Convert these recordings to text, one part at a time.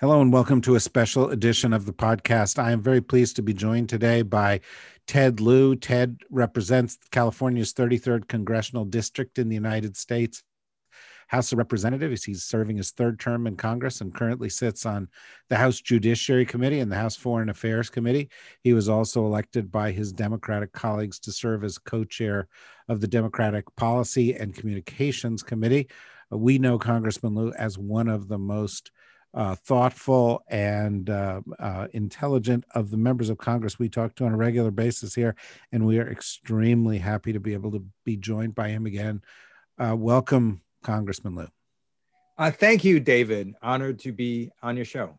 Hello and welcome to a special edition of the podcast. I am very pleased to be joined today by Ted Lieu. Ted represents California's 33rd Congressional District in the United States House of Representatives. He's serving his third term in Congress and currently sits on the House Judiciary Committee and the House Foreign Affairs Committee. He was also elected by his Democratic colleagues to serve as co-chair of the Democratic Policy and Communications Committee. We know Congressman Lieu as one of the most thoughtful and intelligent of the members of Congress we talk to on a regular basis here, and we are extremely happy to be able to be joined by him again. Welcome, Congressman Lieu. Thank you, David. Honored to be on your show.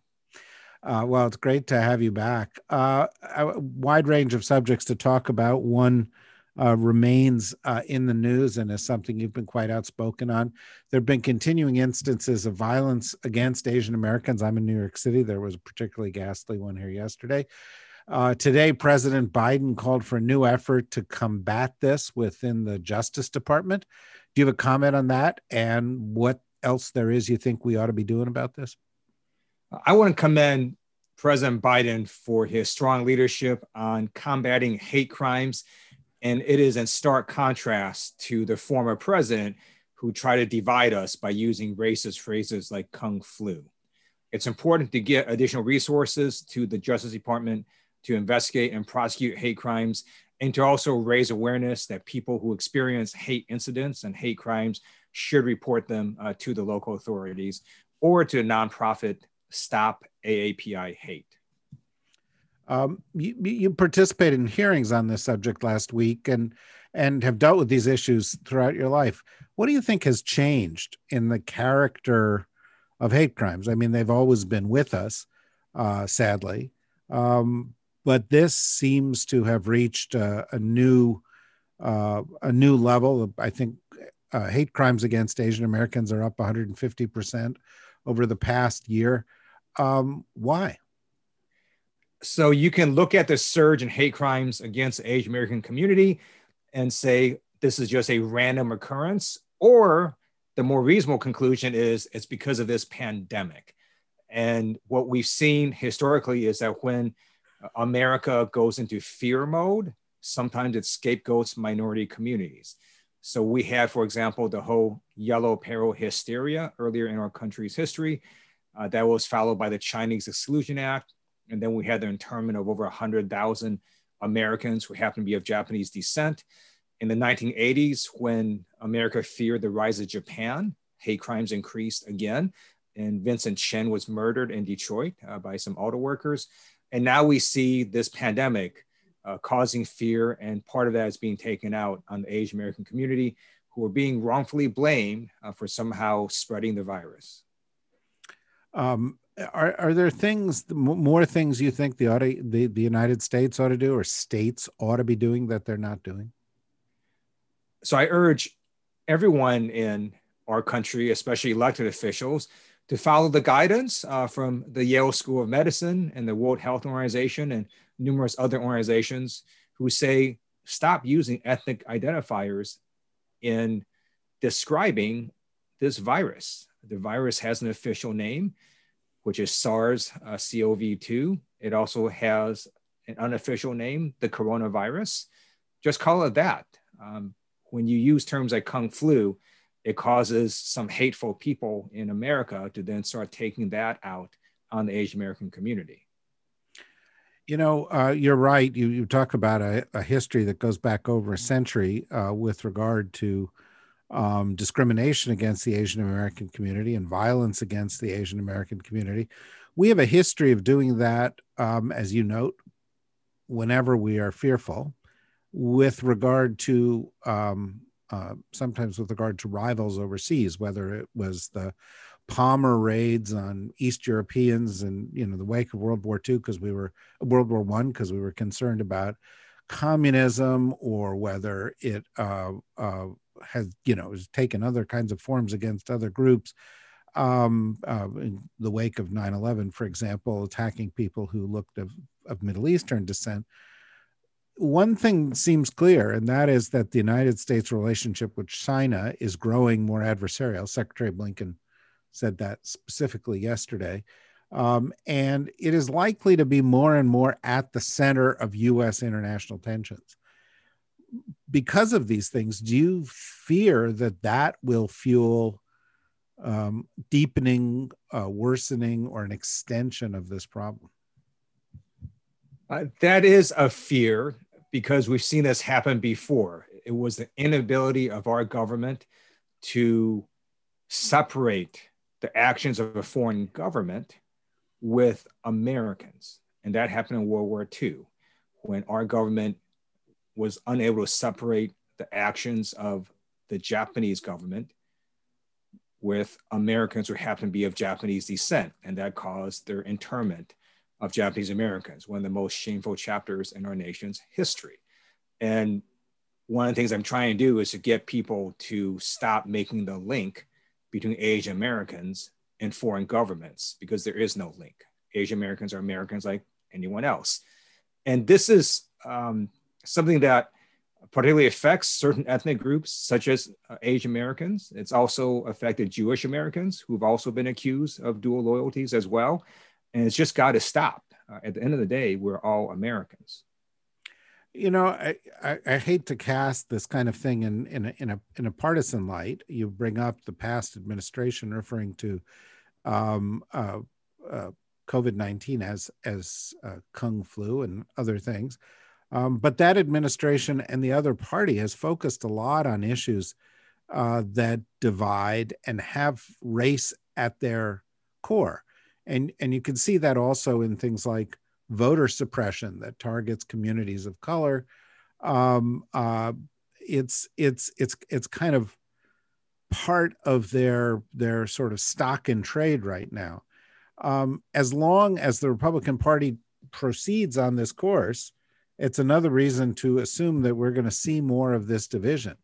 Well, it's great to have you back. A wide range of subjects to talk about. One remains in the news and is something you've been quite outspoken on. There have been continuing instances of violence against Asian Americans. I'm in New York City. There was a particularly ghastly one here yesterday. Today, President Biden called for a new effort to combat this within the Justice Department. Do you have a comment on that and what else there is you think we ought to be doing about this? I want to commend President Biden for his strong leadership on combating hate crimes. And it is in stark contrast to the former president who tried to divide us by using racist phrases like Kung Flu. It's important to get additional resources to the Justice Department to investigate and prosecute hate crimes, and to also raise awareness that people who experience hate incidents and hate crimes should report them to the local authorities or to a nonprofit, Stop AAPI Hate. You participated in hearings on this subject last week and have dealt with these issues throughout your life. What do you think has changed in the character of hate crimes? I mean, they've always been with us, sadly. But this seems to have reached a new level. I think hate crimes against Asian Americans are up 150% over the past year. Why? So you can look at the surge in hate crimes against the Asian American community and say, this is just a random occurrence, or the more reasonable conclusion is it's because of this pandemic. And what we've seen historically is that when America goes into fear mode, sometimes it scapegoats minority communities. So we had, for example, the whole yellow peril hysteria earlier in our country's history. That was followed by the Chinese Exclusion Act. And then we had the internment of over 100,000 Americans who happened to be of Japanese descent. In the 1980s, when America feared the rise of Japan, hate crimes increased again. And Vincent Chen was murdered in Detroit by some auto workers. And now we see this pandemic causing fear, and part of that is being taken out on the Asian American community, who are being wrongfully blamed for somehow spreading the virus. Are there things, more things you think the United States ought to do, or states ought to be doing that they're not doing? So I urge everyone in our country, especially elected officials, to follow the guidance from the Yale School of Medicine and the World Health Organization and numerous other organizations who say, stop using ethnic identifiers in describing this virus. The virus has an official name, which is SARS-CoV-2. It also has an unofficial name, the coronavirus. Just call it that. When you use terms like Kung Flu, it causes some hateful people in America to then start taking that out on the Asian American community. You know, you're right. You talk about a history that goes back over a century with regard to discrimination against the Asian American community and violence against the Asian American community. We have a history of doing that, as you note, whenever we are fearful, with regard to sometimes with regard to rivals overseas, whether it was the Palmer raids on East Europeans in, you know, the wake of World War I, because we were concerned about communism, or whether it has, you know, has taken other kinds of forms against other groups. In the wake of 9/11, for example, attacking people who looked of Middle Eastern descent. One thing seems clear, and that is that the United States relationship with China is growing more adversarial. Secretary Blinken said that specifically yesterday. And it is likely to be more and more at the center of U.S. international tensions. Because of these things, do you fear that that will fuel deepening, worsening, or an extension of this problem? That is a fear, because we've seen this happen before. It was the inability of our government to separate the actions of a foreign government with Americans. And that happened in World War II, when our government was unable to separate the actions of the Japanese government with Americans who happened to be of Japanese descent. And that caused their internment of Japanese Americans, one of the most shameful chapters in our nation's history. And one of the things I'm trying to do is to get people to stop making the link between Asian Americans and foreign governments, because there is no link. Asian Americans are Americans like anyone else. And this is something that particularly affects certain ethnic groups, such as Asian Americans. It's also affected Jewish Americans, who've also been accused of dual loyalties as well. And it's just got to stop. At the end of the day, we're all Americans. You know, I hate to cast this kind of thing in a partisan light. You bring up the past administration referring to COVID-19 as Kung flu and other things. But that administration and the other party has focused a lot on issues that divide and have race at their core. And you can see that also in things like voter suppression that targets communities of color. It's kind of part of their sort of stock in trade right now. As long as the Republican Party proceeds on this course, it's another reason to assume that we're going to see more of this division.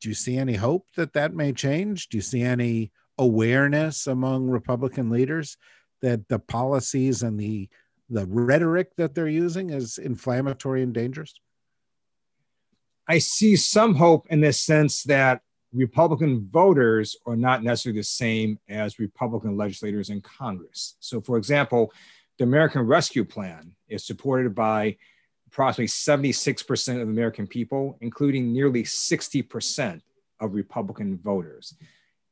Do you see any hope that that may change? Do you see any awareness among Republican leaders that the policies and the rhetoric that they're using is inflammatory and dangerous? I see some hope in the sense that Republican voters are not necessarily the same as Republican legislators in Congress. So, for example, the American Rescue Plan is supported by approximately 76% of American people, including nearly 60% of Republican voters.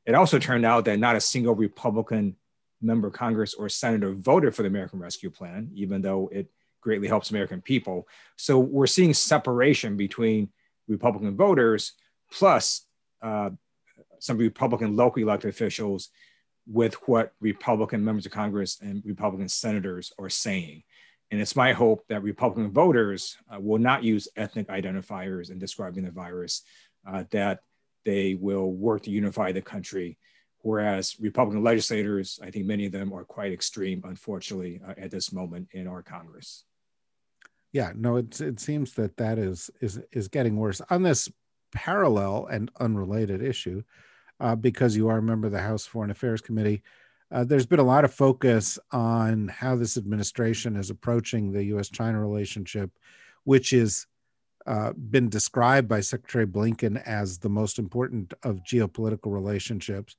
It also turned out that not a single Republican member of Congress or senator voted for the American Rescue Plan, even though it greatly helps American people. So we're seeing separation between Republican voters plus some Republican locally elected officials with what Republican members of Congress and Republican senators are saying. And it's my hope that Republican voters will not use ethnic identifiers in describing the virus, that they will work to unify the country, whereas Republican legislators, I think many of them are quite extreme, unfortunately, at this moment in our Congress. Yeah, no, it seems that is getting worse. On this parallel and unrelated issue, because you are a member of the House Foreign Affairs Committee, there's been a lot of focus on how this administration is approaching the U.S.-China relationship, which is been described by Secretary Blinken as the most important of geopolitical relationships.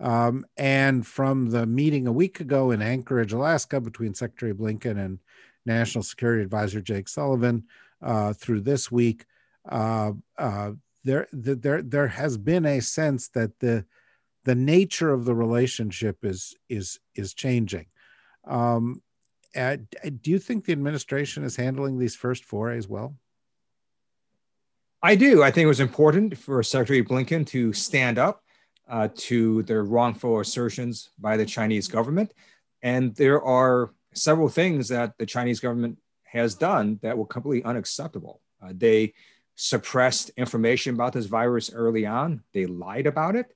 And from the meeting a week ago in Anchorage, Alaska, between Secretary Blinken and National Security Advisor Jake Sullivan through this week, there has been a sense that the nature of the relationship is changing. Do you think the administration is handling these first forays well? I do. I think it was important for Secretary Blinken to stand up to the wrongful assertions by the Chinese government. And there are several things that the Chinese government has done that were completely unacceptable. They suppressed information about this virus early on. They lied about it.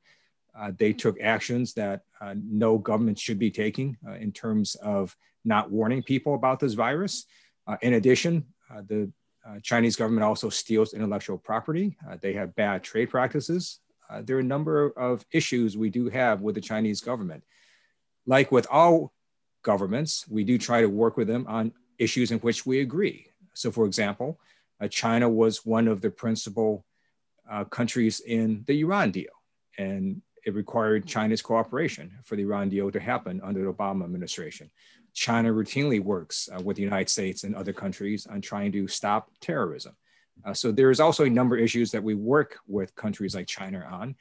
They took actions that no government should be taking in terms of not warning people about this virus. In addition, the Chinese government also steals intellectual property. They have bad trade practices. There are a number of issues we do have with the Chinese government. Like with all governments, we do try to work with them on issues in which we agree. So for example, China was one of the principal countries in the Iran deal, and it required China's cooperation for the Iran deal to happen under the Obama administration. China routinely works with the United States and other countries on trying to stop terrorism. So there is also a number of issues that we work with countries like China on.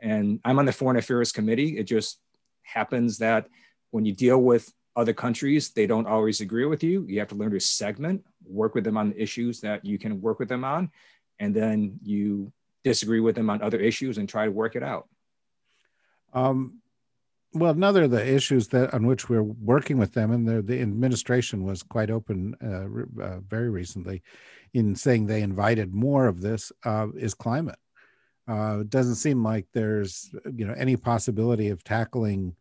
And I'm on the Foreign Affairs Committee. It just happens that when you deal with other countries, they don't always agree with you. You have to learn to segment, work with them on the issues that you can work with them on, and then you disagree with them on other issues and try to work it out. Well, another of the issues that on which we're working with them, and the administration was quite open very recently in saying they invited more of this, is climate. It doesn't seem like there's any possibility of tackling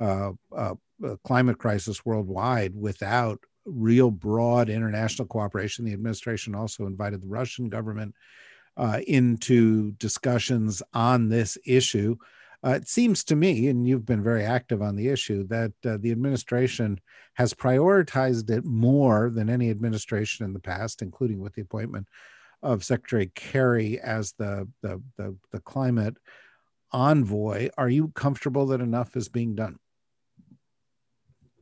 a climate crisis worldwide without real broad international cooperation. The administration also invited the Russian government into discussions on this issue. It seems to me, and you've been very active on the issue, that the administration has prioritized it more than any administration in the past, including with the appointment of Secretary Kerry as the climate envoy. Are you comfortable that enough is being done?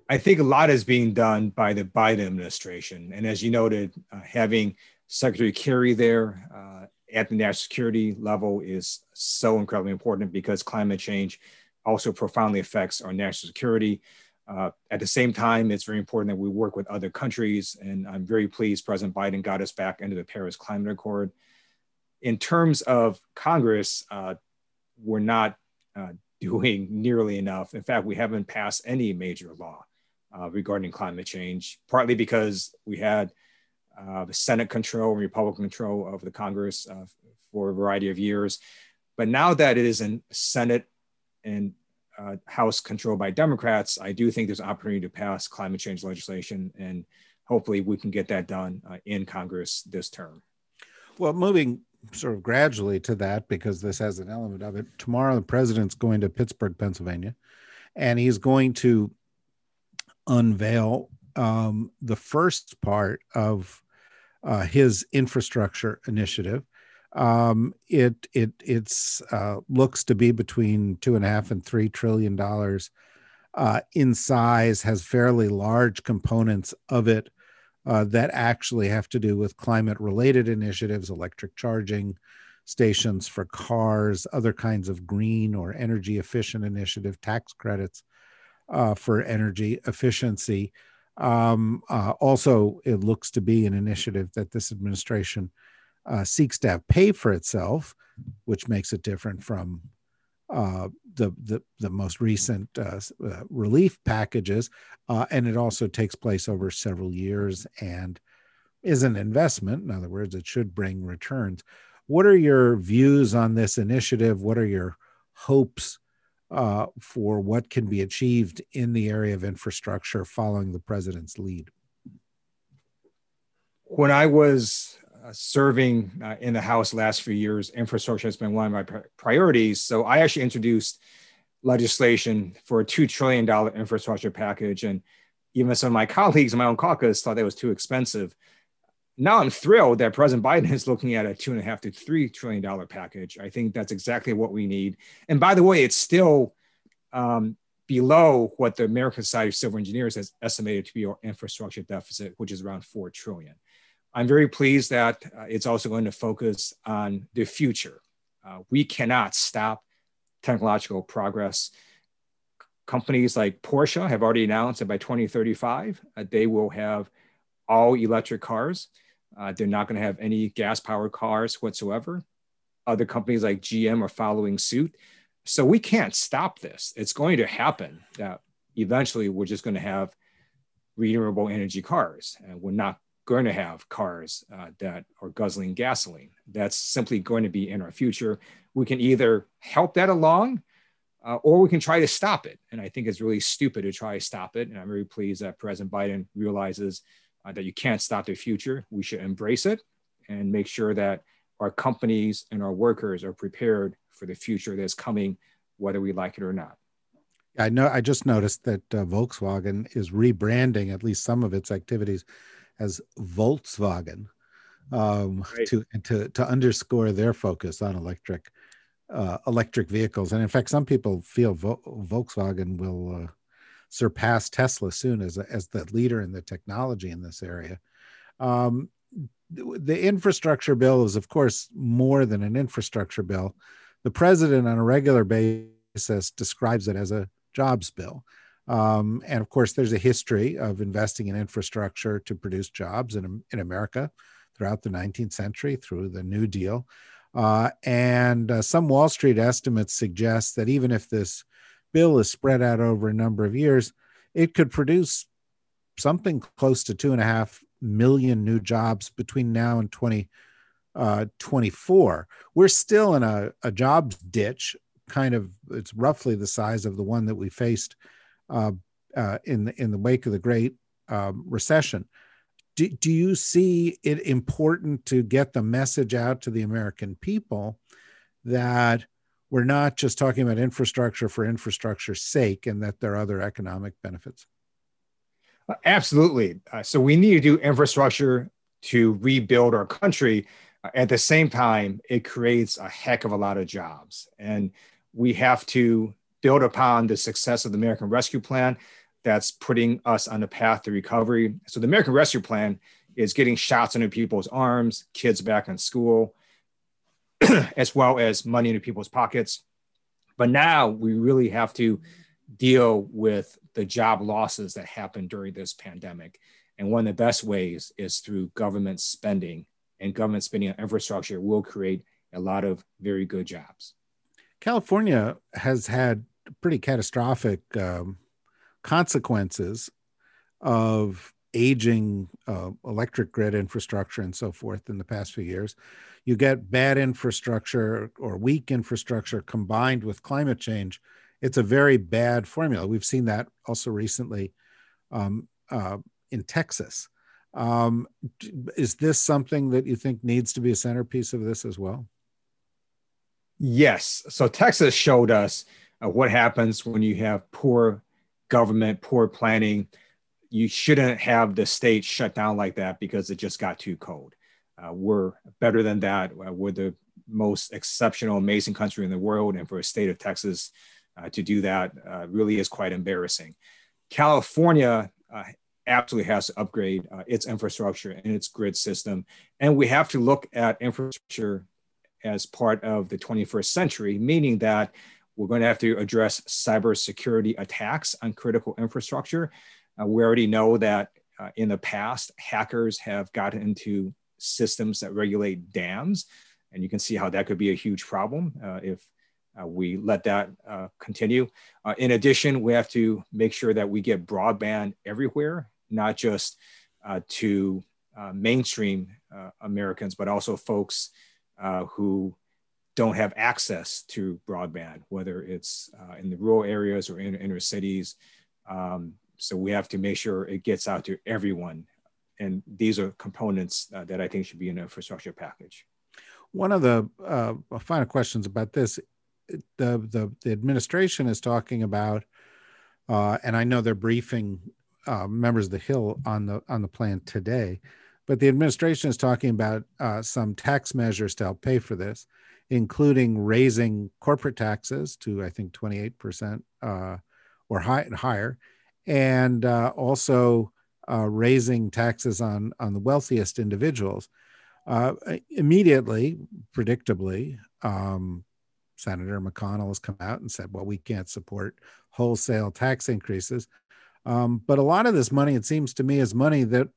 I think a lot is being done by the Biden administration. And as you noted, having Secretary Kerry there at the national security level is so incredibly important, because climate change also profoundly affects our national security. At the same time, it's very important that we work with other countries, and I'm very pleased President Biden got us back into the Paris Climate Accord. In terms of Congress, we're not doing nearly enough. In fact, we haven't passed any major law regarding climate change, partly because we had the Senate control and Republican control of the Congress for a variety of years. But now that it is in Senate and House controlled by Democrats, I do think there's an opportunity to pass climate change legislation, and hopefully we can get that done in Congress this term. Well, moving sort of gradually to that, because this has an element of it, tomorrow the president's going to Pittsburgh, Pennsylvania, and he's going to unveil the first part of his infrastructure initiative. It looks to be between $2.5 and $3 trillion in size, has fairly large components of it that actually have to do with climate related initiatives, electric charging stations for cars, other kinds of green or energy efficient initiative, tax credits for energy efficiency. Also, it looks to be an initiative that this administration seeks to have pay for itself, which makes it different from the most recent relief packages. And it also takes place over several years and is an investment. In other words, it should bring returns. What are your views on this initiative? What are your hopes for what can be achieved in the area of infrastructure following the president's lead? When I was serving in the House last few years, infrastructure has been one of my priorities. So I actually introduced legislation for a $2 trillion infrastructure package. And even some of my colleagues in my own caucus thought that was too expensive. Now I'm thrilled that President Biden is looking at a $2.5 to $3 trillion package. I think that's exactly what we need. And by the way, it's still below what the American Society of Civil Engineers has estimated to be our infrastructure deficit, which is around $4 trillion. I'm very pleased that it's also going to focus on the future. We cannot stop technological progress. Companies like Porsche have already announced that by 2035, they will have all electric cars. They're not going to have any gas-powered cars whatsoever. Other companies like GM are following suit. So we can't stop this. It's going to happen that eventually we're just going to have renewable energy cars, and we're not going to have cars that are guzzling gasoline. That's simply going to be in our future. We can either help that along or we can try to stop it. And I think it's really stupid to try to stop it. And I'm really pleased that President Biden realizes that you can't stop the future. We should embrace it and make sure that our companies and our workers are prepared for the future that's coming, whether we like it or not. I know. I just noticed that Volkswagen is rebranding at least some of its activities as Volkswagen right. to underscore their focus on electric vehicles. And in fact, some people feel Volkswagen will surpass Tesla soon as the leader in the technology in this area. The infrastructure bill is, of course, more than an infrastructure bill. The president on a regular basis describes it as a jobs bill. And of course, there's a history of investing in infrastructure to produce jobs in America throughout the 19th century through the New Deal. And some Wall Street estimates suggest that even if this bill is spread out over a number of years, it could produce something close to 2.5 million new jobs between now and 2024. We're still in a jobs ditch, kind of. It's roughly the size of the one that we faced in the wake of the Great Recession. Do you see it important to get the message out to the American people that we're not just talking about infrastructure for infrastructure's sake and that there are other economic benefits? Absolutely. So we need to do infrastructure to rebuild our country. At the same time, it creates a heck of a lot of jobs. And we have to build upon the success of the American Rescue Plan that's putting us on the path to recovery. So the American Rescue Plan is getting shots into people's arms, kids back in school, as well as money into people's pockets. But now we really have to deal with the job losses that happened during this pandemic. And one of the best ways is through government spending, and government spending on infrastructure will create a lot of very good jobs. California has had pretty catastrophic consequences of aging electric grid infrastructure and so forth in the past few years. You get bad infrastructure or weak infrastructure combined with climate change. It's a very bad formula. We've seen that also recently in Texas. Is this something that you think needs to be a centerpiece of this as well? Yes. So Texas showed us what happens when you have poor government, poor planning. You shouldn't have the state shut down like that because it just got too cold. We're better than that. We're the most exceptional, amazing country in the world. And for a state of Texas to do that really is quite embarrassing. California absolutely has to upgrade its infrastructure and its grid system. And we have to look at infrastructure as part of the 21st century, meaning that we're going to have to address cybersecurity attacks on critical infrastructure. We already know that in the past, hackers have gotten into systems that regulate dams. And you can see how that could be a huge problem if we let that continue. In addition, we have to make sure that we get broadband everywhere, not just to mainstream Americans, but also folks who don't have access to broadband, whether it's in the rural areas or in inner cities. So we have to make sure it gets out to everyone. And these are components that I think should be in an infrastructure package. One of the final questions about this, the administration is talking about, and I know they're briefing members of the Hill on the plan today, but the administration is talking about some tax measures to help pay for this, including raising corporate taxes to, I think, 28% or higher, and also raising taxes on the wealthiest individuals. Immediately, predictably, Senator McConnell has come out and said, well, we can't support wholesale tax increases. But a lot of this money, it seems to me, is money that,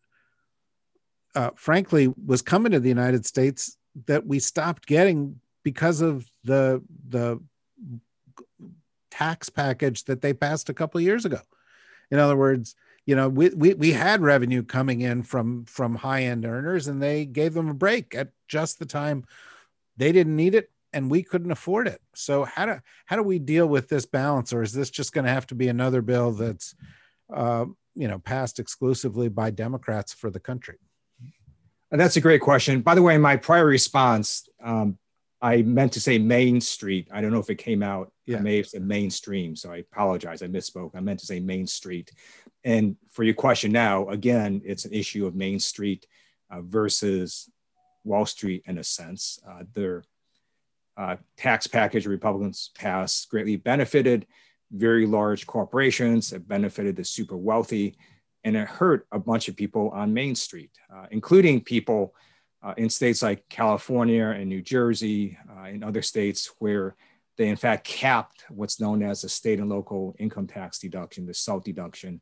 frankly, was coming to the United States that we stopped getting because of the tax package that they passed a couple of years ago. In other words, you know, we had revenue coming in from high-end earners, and they gave them a break at just the time they didn't need it. and we couldn't afford it. So how do we deal with this balance? Or is this just going to have to be another bill that's passed exclusively by Democrats for the country? That's a great question. By the way, in my prior response, I meant to say Main Street. I don't know if it came out. Yeah. I may have said mainstream, so I apologize. I misspoke. I meant to say Main Street. And for your question now, again, it's an issue of Main Street versus Wall Street in a sense. Their tax package Republicans passed greatly benefited very large corporations. It benefited the super wealthy, and it hurt a bunch of people on Main Street, including people in states like California and New Jersey and other states where they in fact capped what's known as the state and local income tax deduction, the SALT deduction,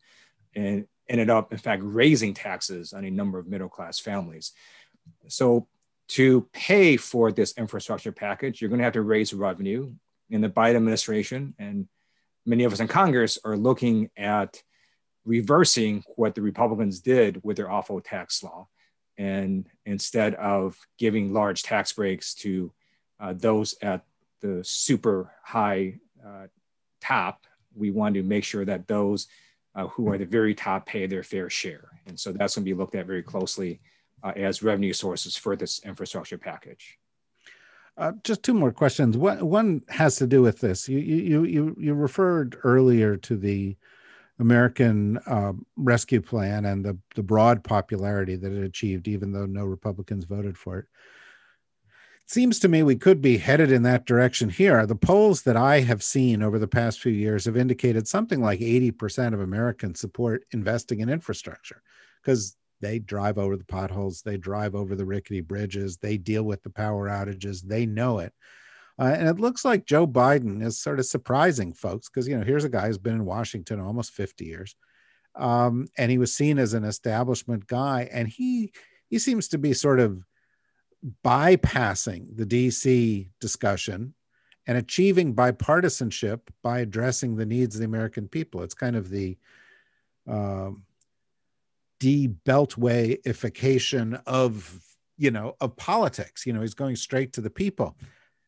and ended up in fact raising taxes on a number of middle-class families. So to pay for this infrastructure package, you're gonna have to raise revenue. In the Biden administration, and many of us in Congress are looking at reversing what the Republicans did with their awful tax law. And instead of giving large tax breaks to those at the super high top, we want to make sure that those who are the very top pay their fair share. And so that's gonna be looked at very closely as revenue sources for this infrastructure package. Just two more questions. One has to do with this. You referred earlier to the American Rescue Plan and the broad popularity that it achieved, even though no Republicans voted for it. It seems to me we could be headed in that direction here. The polls that I have seen over the past few years have indicated something like 80% of Americans support investing in infrastructure because they drive over the potholes, they drive over the rickety bridges, they deal with the power outages, they know it. And it looks like Joe Biden is sort of surprising folks because, here's a guy who's been in Washington almost 50 years. And he was seen as an establishment guy. And he seems to be sort of bypassing the DC discussion and achieving bipartisanship by addressing the needs of the American people. It's kind of the de-beltwayification of politics. He's going straight to the people.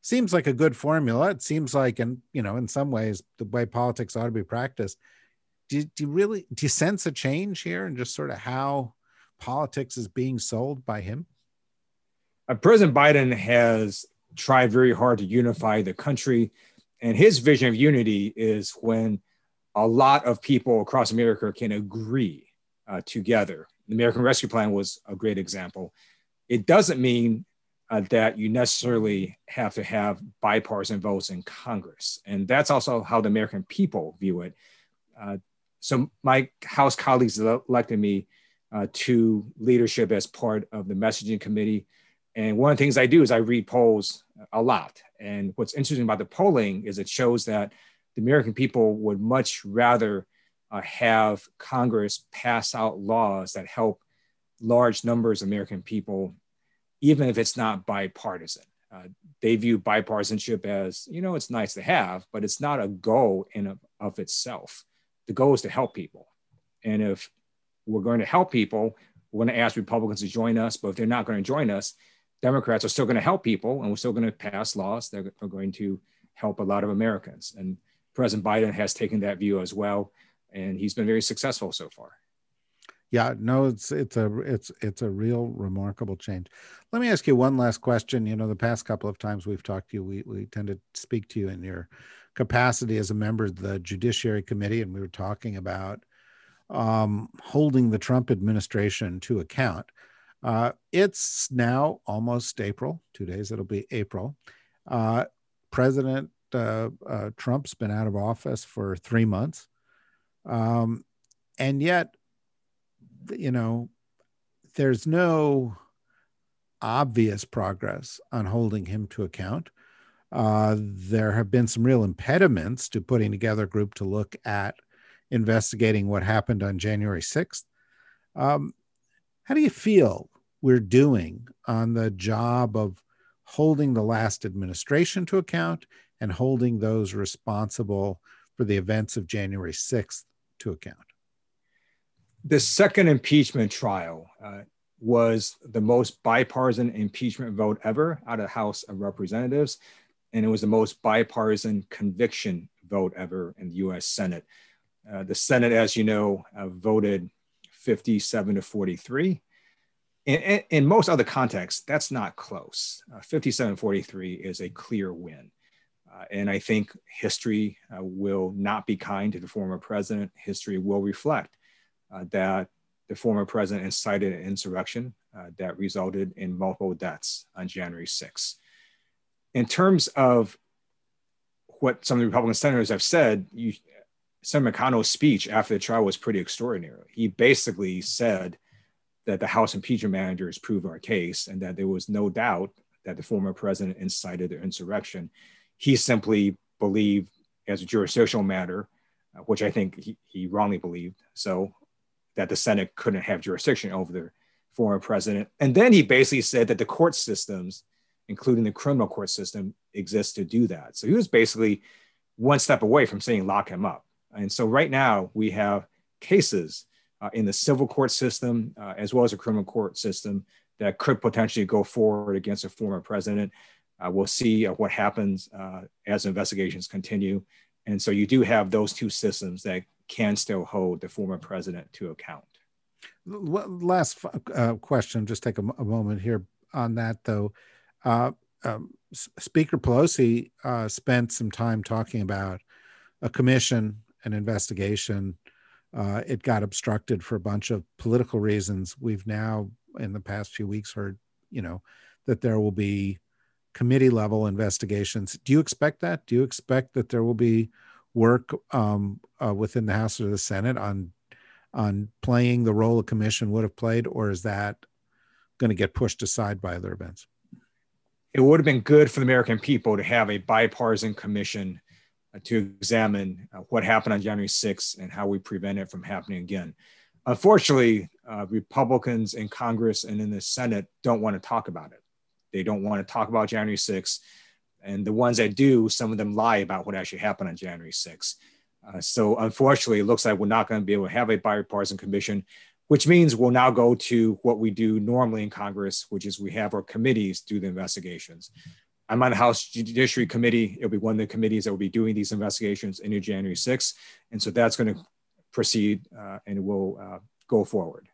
Seems like a good formula. It seems like, in some ways, the way politics ought to be practiced. Do you sense a change here in just sort of how politics is being sold by him? President Biden has tried very hard to unify the country. And his vision of unity is when a lot of people across America can agree together. The American Rescue Plan was a great example. It doesn't mean that you necessarily have to have bipartisan votes in Congress. And that's also how the American people view it. So my House colleagues elected me to leadership as part of the messaging committee. And one of the things I do is I read polls a lot. And what's interesting about the polling is it shows that the American people would much rather have Congress pass out laws that help large numbers of American people, even if it's not bipartisan. They view bipartisanship as, it's nice to have, but it's not a goal of itself. The goal is to help people. And if we're going to help people, we're going to ask Republicans to join us, but if they're not going to join us, Democrats are still going to help people, and we're still going to pass laws that are going to help a lot of Americans. And President Biden has taken that view as well, and he's been very successful so far. Yeah, no, it's a real remarkable change. Let me ask you one last question. The past couple of times we've talked to you, we tend to speak to you in your capacity as a member of the Judiciary Committee, and we were talking about holding the Trump administration to account. It's now almost April. 2 days it'll be April. President Trump's been out of office for 3 months, and yet, there's no obvious progress on holding him to account. There have been some real impediments to putting together a group to look at investigating what happened on January 6th. How do you feel we're doing on the job of holding the last administration to account and holding those responsible for the events of January 6th to account? The second impeachment trial was the most bipartisan impeachment vote ever out of the House of Representatives. and it was the most bipartisan conviction vote ever in the U.S. Senate. The Senate, as you know, voted 57 to 43. In most other contexts, that's not close. 57 to 43 is a clear win. And I think history will not be kind to the former president. History will reflect that the former president incited an insurrection that resulted in multiple deaths on January 6th. In terms of what some of the Republican senators have said, Senator McConnell's speech after the trial was pretty extraordinary. He basically said that the House impeachment managers proved our case and that there was no doubt that the former president incited the insurrection. He simply believed, as a jurisdictional matter, which I think he wrongly believed, so that the Senate couldn't have jurisdiction over the former president. And then he basically said that the court systems, including the criminal court system, exists to do that. So he was basically one step away from saying lock him up. And so right now we have cases in the civil court system as well as the criminal court system that could potentially go forward against a former president. We'll see what happens as investigations continue. And so you do have those two systems that can still hold the former president to account. Last question, just take a moment here on that though. Speaker Pelosi spent some time talking about a commission, an investigation. It got obstructed for a bunch of political reasons. We've now, in the past few weeks, heard, that there will be committee level investigations. Do you expect that? Do you expect that there will be work within the House or the Senate on playing the role a commission would have played, or is that going to get pushed aside by other events? It would have been good for the American people to have a bipartisan commission to examine what happened on January 6th and how we prevent it from happening again. Unfortunately, Republicans in Congress and in the Senate don't want to talk about it. They don't want to talk about January 6th. And the ones that do, some of them lie about what actually happened on January 6th. So unfortunately, it looks like we're not going to be able to have a bipartisan commission, which means we'll now go to what we do normally in Congress, which is we have our committees do the investigations. I'm on the House Judiciary Committee. It'll be one of the committees that will be doing these investigations into January 6th. And so that's going to proceed and will go forward.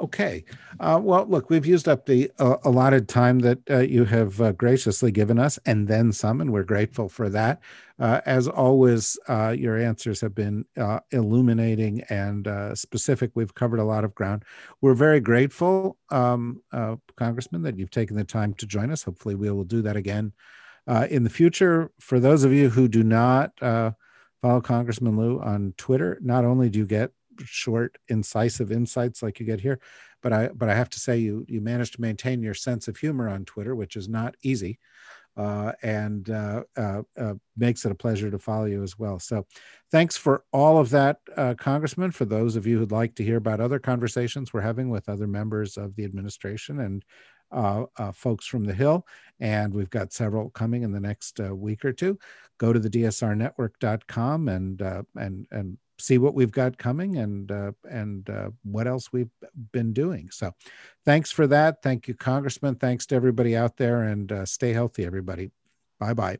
Okay. Well, look, we've used up the allotted time that you have graciously given us, and then some, and we're grateful for that. As always, your answers have been illuminating and specific. We've covered a lot of ground. We're very grateful, Congressman, that you've taken the time to join us. Hopefully we will do that again in the future. For those of you who do not follow Congressman Lieu on Twitter, not only do you get short, incisive insights like you get here, but I have to say you managed to maintain your sense of humor on Twitter, which is not easy, and makes it a pleasure to follow you as well. So thanks for all of that, Congressman. For those of you who'd like to hear about other conversations we're having with other members of the administration and folks from the Hill, and we've got several coming in the next week or two, go to thedsrnetwork.com and see what we've got coming and what else we've been doing. So thanks for that. Thank you, Congressman. Thanks to everybody out there, and stay healthy, everybody. Bye-bye.